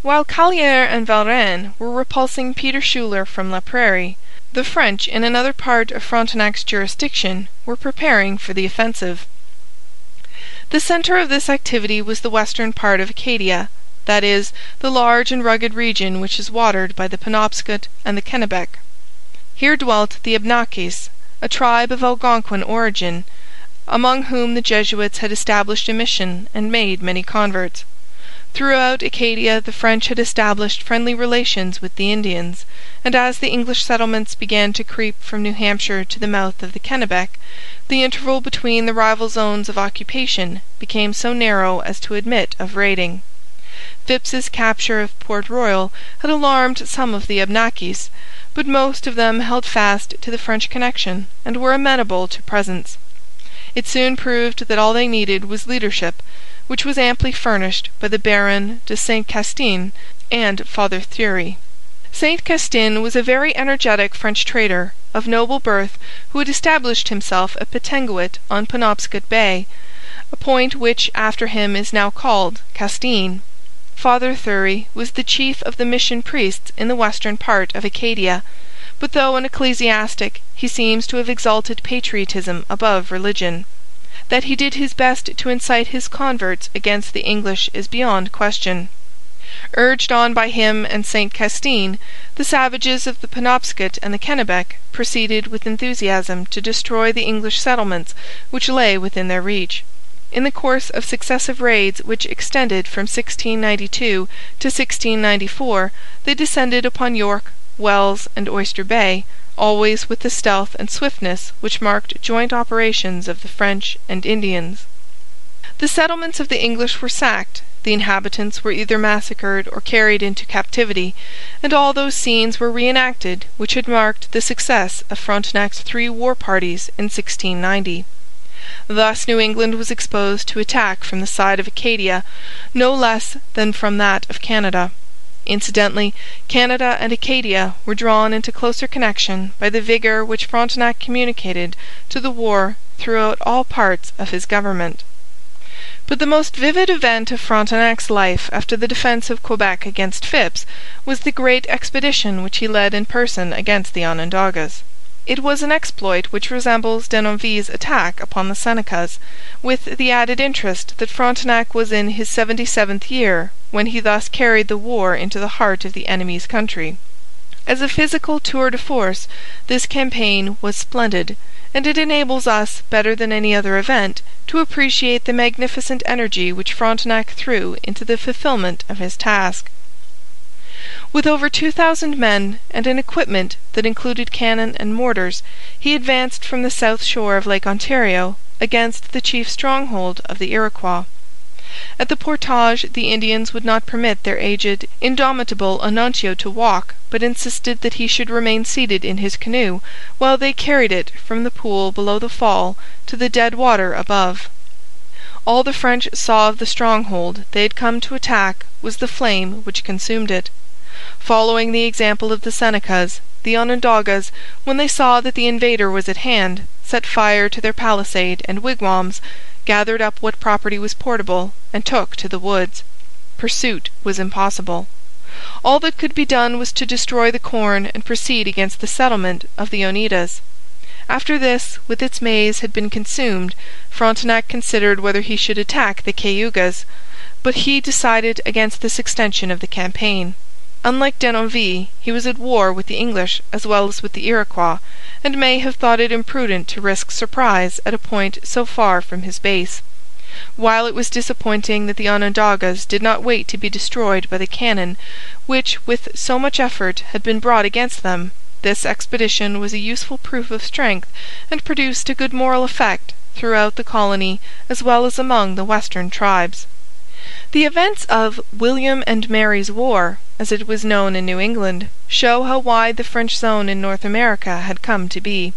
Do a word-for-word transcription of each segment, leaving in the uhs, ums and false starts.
While Callière and Valrenne were repulsing Peter Schuyler from La Prairie, the French in another part of Frontenac's jurisdiction were preparing for the offensive. The centre of this activity was the western part of Acadia, that is, the large and rugged region which is watered by the Penobscot and the Kennebec. Here dwelt the Abnakis, a tribe of Algonquin origin, among whom the Jesuits had established a mission and made many converts. Throughout Acadia the French had established friendly relations with the Indians, and as the English settlements began to creep from New Hampshire to the mouth of the Kennebec, the interval between the rival zones of occupation became so narrow as to admit of raiding. Phipps's capture of Port Royal had alarmed some of the Abnakis, but most of them held fast to the French connection and were amenable to presents. It soon proved that all they needed was leadership, which was amply furnished by the Baron de Saint-Castin and Father Thury. Saint-Castin was a very energetic French trader, of noble birth, who had established himself at Petenguit on Penobscot Bay, a point which after him is now called Castine. Father Thury was the chief of the mission priests in the western part of Acadia, but though an ecclesiastic, he seems to have exalted patriotism above religion. That he did his best to incite his converts against the English is beyond question. Urged on by him and Saint Castin, the savages of the Penobscot and the Kennebec proceeded with enthusiasm to destroy the English settlements which lay within their reach. In the course of successive raids which extended from sixteen ninety-two to sixteen ninety-four, they descended upon York, Wells, and Oyster Bay, always with the stealth and swiftness which marked joint operations of the French and Indians. The settlements of the English were sacked, the inhabitants were either massacred or carried into captivity, and all those scenes were reenacted which had marked the success of Frontenac's three war parties in sixteen ninety. Thus New England was exposed to attack from the side of Acadia no less than from that of Canada. Incidentally, Canada and Acadia were drawn into closer connection by the vigour which Frontenac communicated to the war throughout all parts of his government. But the most vivid event of Frontenac's life after the defence of Quebec against Phipps was the great expedition which he led in person against the Onondagas. It was an exploit which resembles Denonville's attack upon the Senecas, with the added interest that Frontenac was in his seventy-seventh year when he thus carried the war into the heart of the enemy's country. As a physical tour de force, this campaign was splendid, and it enables us, better than any other event, to appreciate the magnificent energy which Frontenac threw into the fulfilment of his task. With over two thousand men and an equipment that included cannon and mortars, he advanced from the south shore of Lake Ontario against the chief stronghold of the Iroquois. At the portage the Indians would not permit their aged, indomitable Onontio to walk, but insisted that he should remain seated in his canoe while they carried it from the pool below the fall to the dead water above. All the French saw of the stronghold they had come to attack was the flame which consumed it. Following the example of the Senecas, the Onondagas, when they saw that the invader was at hand, set fire to their palisade and wigwams, gathered up what property was portable, and took to the woods. Pursuit was impossible. All that could be done was to destroy the corn and proceed against the settlement of the Onidas. After this, with its maize had been consumed, Frontenac considered whether he should attack the Cayugas, but he decided against this extension of the campaign. Unlike Denonville, he was at war with the English as well as with the Iroquois, and may have thought it imprudent to risk surprise at a point so far from his base. While it was disappointing that the Onondagas did not wait to be destroyed by the cannon, which with so much effort had been brought against them, this expedition was a useful proof of strength and produced a good moral effect throughout the colony as well as among the western tribes. The events of William and Mary's War, as it was known in New England, show how wide the French zone in North America had come to be.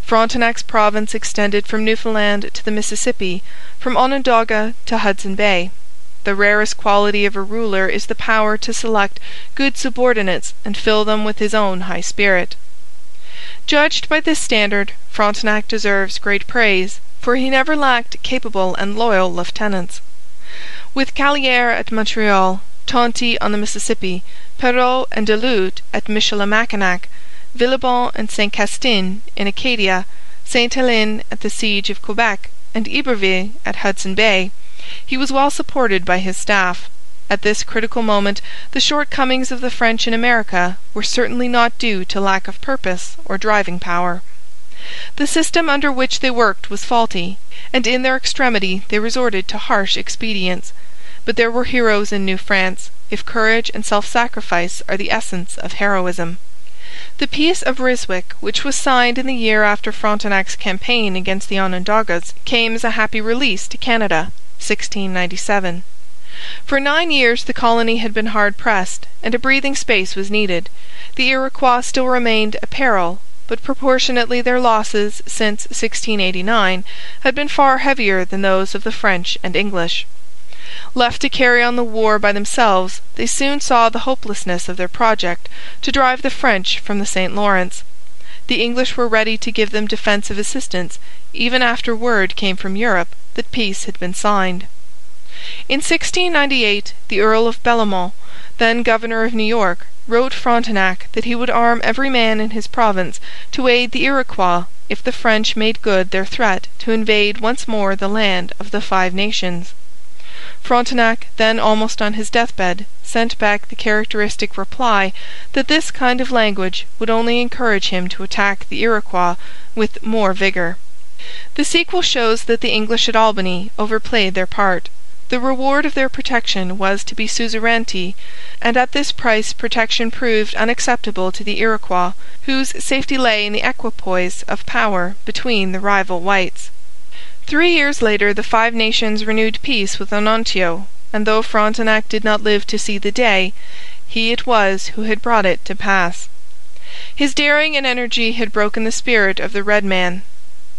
Frontenac's province extended from Newfoundland to the Mississippi, from Onondaga to Hudson Bay. The rarest quality of a ruler is the power to select good subordinates and fill them with his own high spirit. Judged by this standard, Frontenac deserves great praise, for he never lacked capable and loyal lieutenants. With Callière at Montreal, Tonty on the Mississippi, Perrot and Du Lhut at Michilimackinac, Villebon and Saint-Castin in Acadia, Sainte-Hélène at the siege of Quebec, and Iberville at Hudson Bay, he was well supported by his staff. At this critical moment the shortcomings of the French in America were certainly not due to lack of purpose or driving power. The system under which they worked was faulty, and in their extremity they resorted to harsh expedients. But there were heroes in New France, if courage and self-sacrifice are the essence of heroism. The Peace of Ryswick, which was signed in the year after Frontenac's campaign against the Onondagas, came as a happy release to Canada, sixteen ninety-seven. For nine years the colony had been hard-pressed, and a breathing space was needed. The Iroquois still remained a peril, but proportionately their losses since sixteen eighty-nine had been far heavier than those of the French and English. Left to carry on the war by themselves, they soon saw the hopelessness of their project to drive the French from the Saint Lawrence. The English were ready to give them defensive assistance, even after word came from Europe that peace had been signed. In sixteen ninety-eight the Earl of Bellomont, then governor of New York, wrote Frontenac that he would arm every man in his province to aid the Iroquois if the French made good their threat to invade once more the land of the Five Nations. Frontenac, then almost on his deathbed, sent back the characteristic reply that this kind of language would only encourage him to attack the Iroquois with more vigour. The sequel shows that the English at Albany overplayed their part. The reward of their protection was to be suzerainty, and at this price protection proved unacceptable to the Iroquois, whose safety lay in the equipoise of power between the rival whites. Three years later the Five Nations renewed peace with Onontio, and though Frontenac did not live to see the day, he it was who had brought it to pass. His daring and energy had broken the spirit of the red man.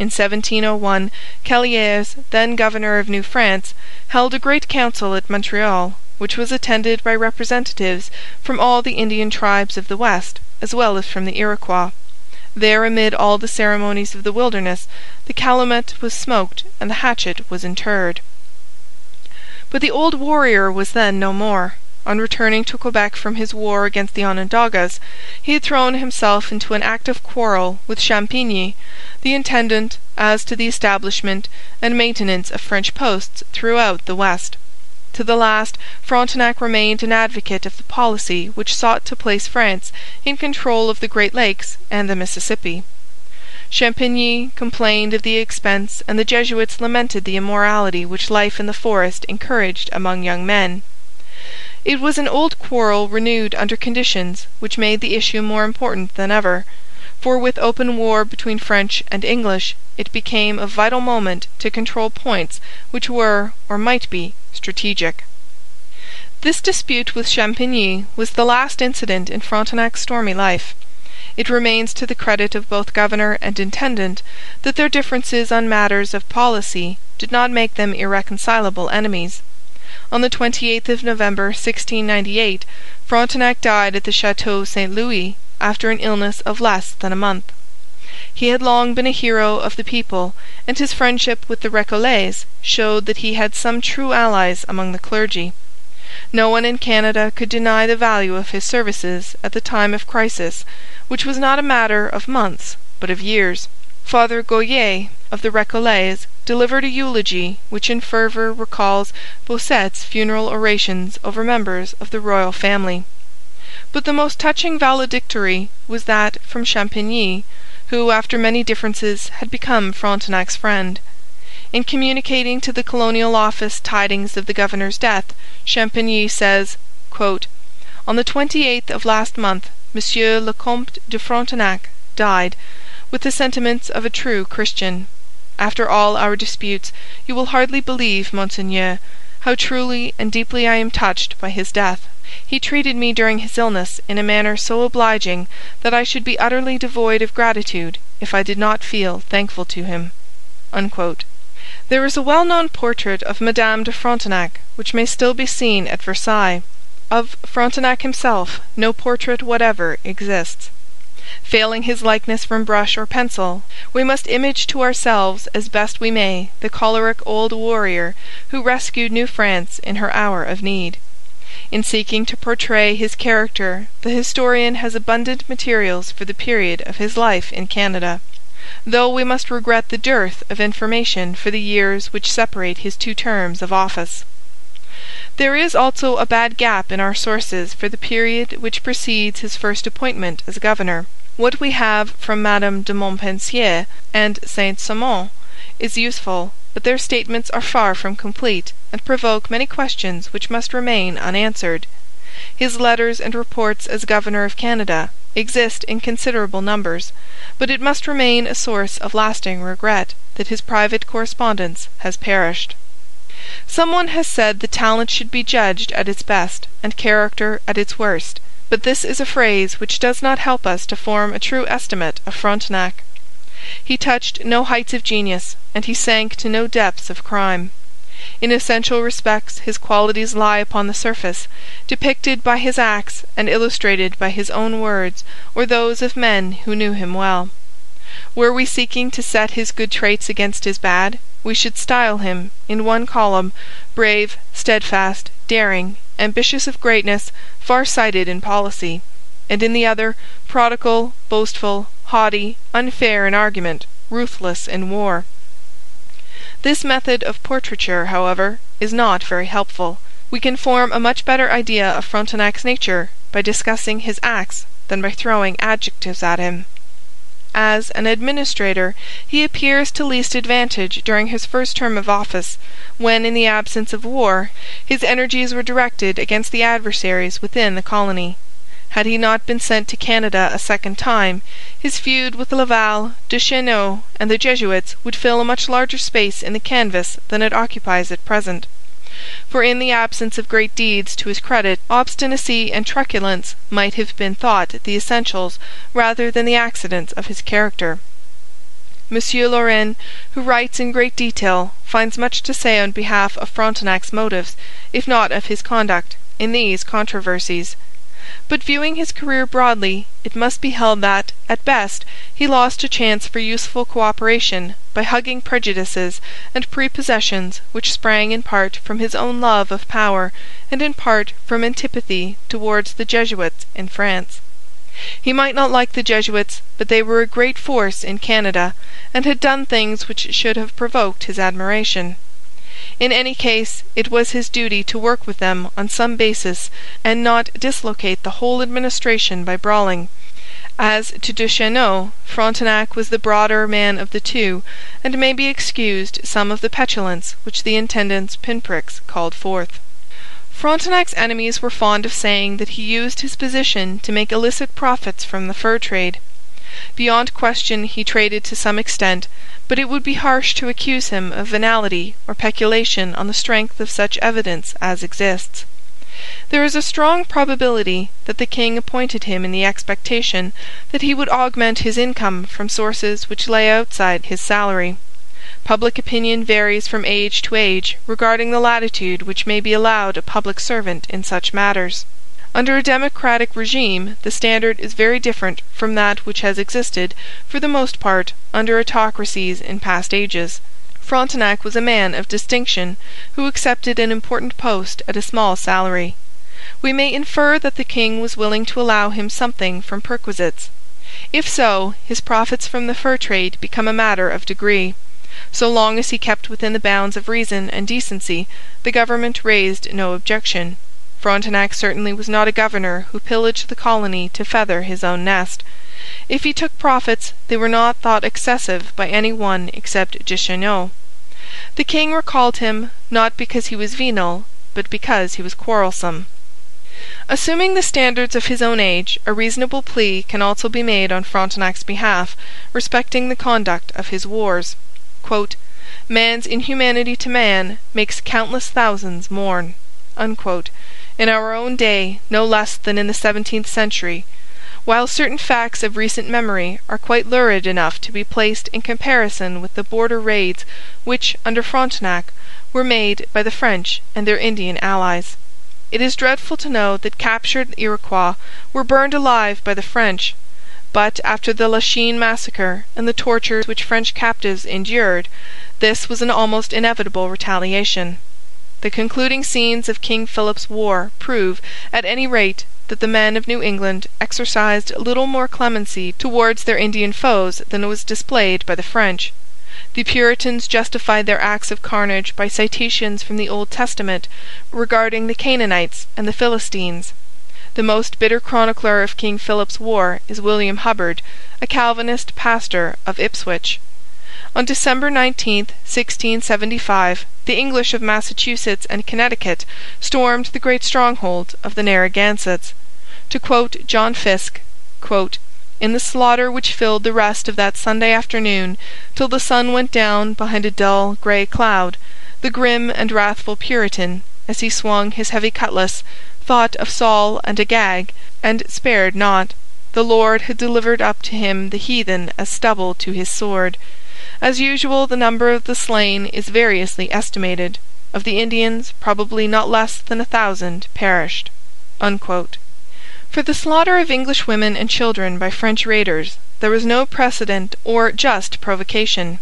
In seventeen oh one Callière, then governor of New France, held a great council at Montreal, which was attended by representatives from all the Indian tribes of the West, as well as from the Iroquois. There, amid all the ceremonies of the wilderness, the calumet was smoked and the hatchet was interred. But the old warrior was then no more. On returning to Quebec from his war against the Onondagas, he had thrown himself into an active quarrel with Champigny, the intendant, as to the establishment and maintenance of French posts throughout the West. To the last, Frontenac remained an advocate of the policy which sought to place France in control of the Great Lakes and the Mississippi. Champigny complained of the expense, and the Jesuits lamented the immorality which life in the forest encouraged among young men. It was an old quarrel renewed under conditions which made the issue more important than ever, for with open war between French and English it became of vital moment to control points which were, or might be, strategic. This dispute with Champigny was the last incident in Frontenac's stormy life. It remains to the credit of both governor and intendant that their differences on matters of policy did not make them irreconcilable enemies. On the twenty-eighth of November, sixteen ninety-eight, Frontenac died at the Chateau Saint Louis after an illness of less than a month. He had long been a hero of the people, and his friendship with the Recollets showed that he had some true allies among the clergy. No one in Canada could deny the value of his services at the time of crisis, which was not a matter of months, but of years. Father Goyer of the Recollets delivered a eulogy which in fervour recalls Bossuet's funeral orations over members of the royal family. But the most touching valedictory was that from Champigny, who, after many differences, had become Frontenac's friend. In communicating to the Colonial Office tidings of the governor's death, Champigny says, quote, "On the twenty-eighth of last month, Monsieur le Comte de Frontenac died, with the sentiments of a true Christian. After all our disputes, you will hardly believe, Monseigneur, how truly and deeply I am touched by his death. He treated me during his illness in a manner so obliging that I should be utterly devoid of gratitude if I did not feel thankful to him." Unquote. There is a well-known portrait of Madame de Frontenac which may still be seen at Versailles. Of Frontenac himself no portrait whatever exists. Failing his likeness from brush or pencil, we must image to ourselves as best we may the choleric old warrior who rescued New France in her hour of need. In seeking to portray his character, the historian has abundant materials for the period of his life in Canada, though we must regret the dearth of information for the years which separate his two terms of office. There is also a bad gap in our sources for the period which precedes his first appointment as governor. What we have from Madame de Montpensier and Saint-Simon is useful, but their statements are far from complete, and provoke many questions which must remain unanswered. His letters and reports as governor of Canada exist in considerable numbers, but it must remain a source of lasting regret that his private correspondence has perished. Someone has said that talent should be judged at its best, and character at its worst, but this is a phrase which does not help us to form a true estimate of Frontenac. He touched no heights of genius, and he sank to no depths of crime. In essential respects his qualities lie upon the surface, depicted by his acts and illustrated by his own words or those of men who knew him well. Were we seeking to set his good traits against his bad, we should style him, in one column, brave, steadfast, daring, ambitious of greatness, far-sighted in policy, and in the other, prodigal, boastful, haughty, unfair in argument, ruthless in war. This method of portraiture, however, is not very helpful. We can form a much better idea of Frontenac's nature by discussing his acts than by throwing adjectives at him. As an administrator, he appears to least advantage during his first term of office, when, in the absence of war, his energies were directed against the adversaries within the colony. Had he not been sent to Canada a second time, his feud with Laval, Duchesneau, and the Jesuits would fill a much larger space in the canvas than it occupies at present. For in the absence of great deeds to his credit, obstinacy and truculence might have been thought the essentials rather than the accidents of his character. Monsieur Lorrain, who writes in great detail, finds much to say on behalf of Frontenac's motives, if not of his conduct, in these controversies. But viewing his career broadly, it must be held that, at best, he lost a chance for useful cooperation by hugging prejudices and prepossessions which sprang in part from his own love of power and in part from antipathy towards the Jesuits in France. He might not like the Jesuits, but they were a great force in Canada, and had done things which should have provoked his admiration. In any case, it was his duty to work with them on some basis, and not dislocate the whole administration by brawling. As to Duchesneau, Frontenac was the broader man of the two, and may be excused some of the petulance which the intendant's pinpricks called forth. Frontenac's enemies were fond of saying that he used his position to make illicit profits from the fur trade. Beyond question he traded to some extent, but it would be harsh to accuse him of venality or peculation on the strength of such evidence as exists. There is a strong probability that the king appointed him in the expectation that he would augment his income from sources which lay outside his salary. Public opinion varies from age to age regarding the latitude which may be allowed a public servant in such matters. Under a democratic regime the standard is very different from that which has existed, for the most part, under autocracies in past ages. Frontenac was a man of distinction, who accepted an important post at a small salary. We may infer that the king was willing to allow him something from perquisites. If so, his profits from the fur trade become a matter of degree. So long as he kept within the bounds of reason and decency, the government raised no objection. Frontenac certainly was not a governor who pillaged the colony to feather his own nest. If he took profits, they were not thought excessive by any one except Duchesneau. The king recalled him, not because he was venal, but because he was quarrelsome. Assuming the standards of his own age, a reasonable plea can also be made on Frontenac's behalf respecting the conduct of his wars. Quote, "Man's inhumanity to man makes countless thousands mourn." Unquote. In our own day, no less than in the seventeenth century, while certain facts of recent memory are quite lurid enough to be placed in comparison with the border raids which, under Frontenac, were made by the French and their Indian allies. It is dreadful to know that captured Iroquois were burned alive by the French, but after the Lachine massacre and the tortures which French captives endured, this was an almost inevitable retaliation. The concluding scenes of King Philip's War prove, at any rate, that the men of New England exercised little more clemency towards their Indian foes than was displayed by the French. The Puritans justified their acts of carnage by citations from the Old Testament regarding the Canaanites and the Philistines. The most bitter chronicler of King Philip's War is William Hubbard, a Calvinist pastor of Ipswich. On December nineteenth, sixteen seventy-five, the English of Massachusetts and Connecticut stormed the great stronghold of the Narragansetts. To quote John Fiske, quote, "In the slaughter which filled the rest of that Sunday afternoon, till the sun went down behind a dull grey cloud, the grim and wrathful Puritan, as he swung his heavy cutlass, thought of Saul and Agag, and spared not. The Lord had delivered up to him the heathen as stubble to his sword." As usual, the number of the slain is variously estimated. Of the Indians, probably not less than a thousand perished. Unquote. For the slaughter of English women and children by French raiders, there was no precedent or just provocation.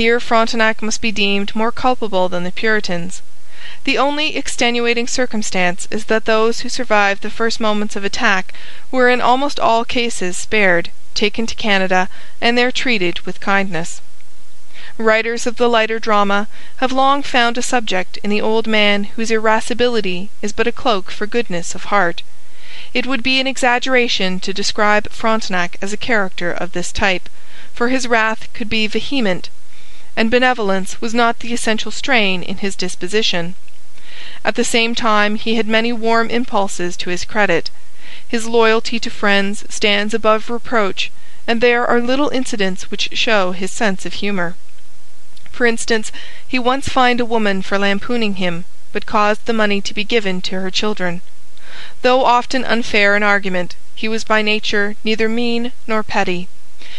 Here Frontenac must be deemed more culpable than the Puritans. The only extenuating circumstance is that those who survived the first moments of attack were in almost all cases spared, taken to Canada, and there treated with kindness. Writers of the lighter drama have long found a subject in the old man whose irascibility is but a cloak for goodness of heart. It would be an exaggeration to describe Frontenac as a character of this type, for his wrath could be vehement, and benevolence was not the essential strain in his disposition. At the same time he had many warm impulses to his credit. His loyalty to friends stands above reproach, and there are little incidents which show his sense of humour. For instance, he once fined a woman for lampooning him, but caused the money to be given to her children. Though often unfair in argument, he was by nature neither mean nor petty.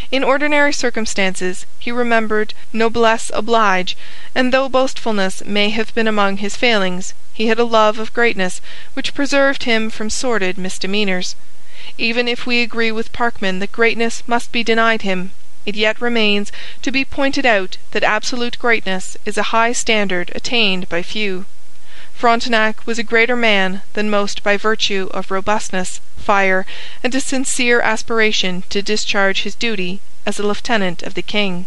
In ordinary circumstances he remembered noblesse oblige, and though boastfulness may have been among his failings, he had a love of greatness which preserved him from sordid misdemeanours. Even if we agree with Parkman that greatness must be denied him, it yet remains to be pointed out that absolute greatness is a high standard attained by few. Frontenac was a greater man than most by virtue of robustness, fire, and a sincere aspiration to discharge his duty as a lieutenant of the king.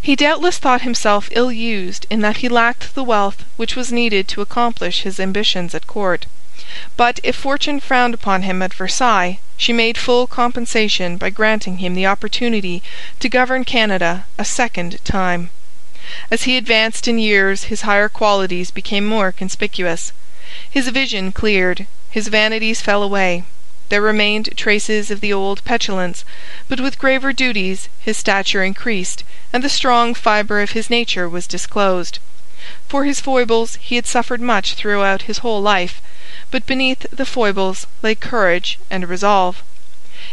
He doubtless thought himself ill-used in that he lacked the wealth which was needed to accomplish his ambitions at court. But if fortune frowned upon him at Versailles, she made full compensation by granting him the opportunity to govern Canada a second time. As he advanced in years, his higher qualities became more conspicuous. His vision cleared, his vanities fell away. There remained traces of the old petulance, but with graver duties his stature increased, and the strong fibre of his nature was disclosed. For his foibles he had suffered much throughout his whole life, but beneath the foibles lay courage and resolve.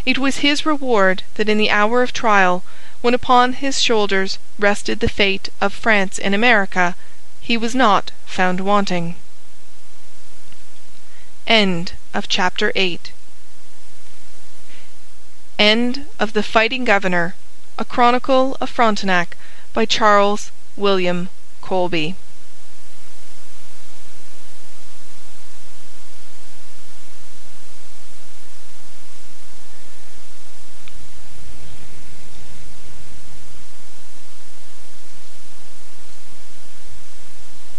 It was his reward that in the hour of trial, when upon his shoulders rested the fate of France in America, he was not found wanting. End of Chapter eight. End of The Fighting Governor, A Chronicle of Frontenac, by Charles William Colby.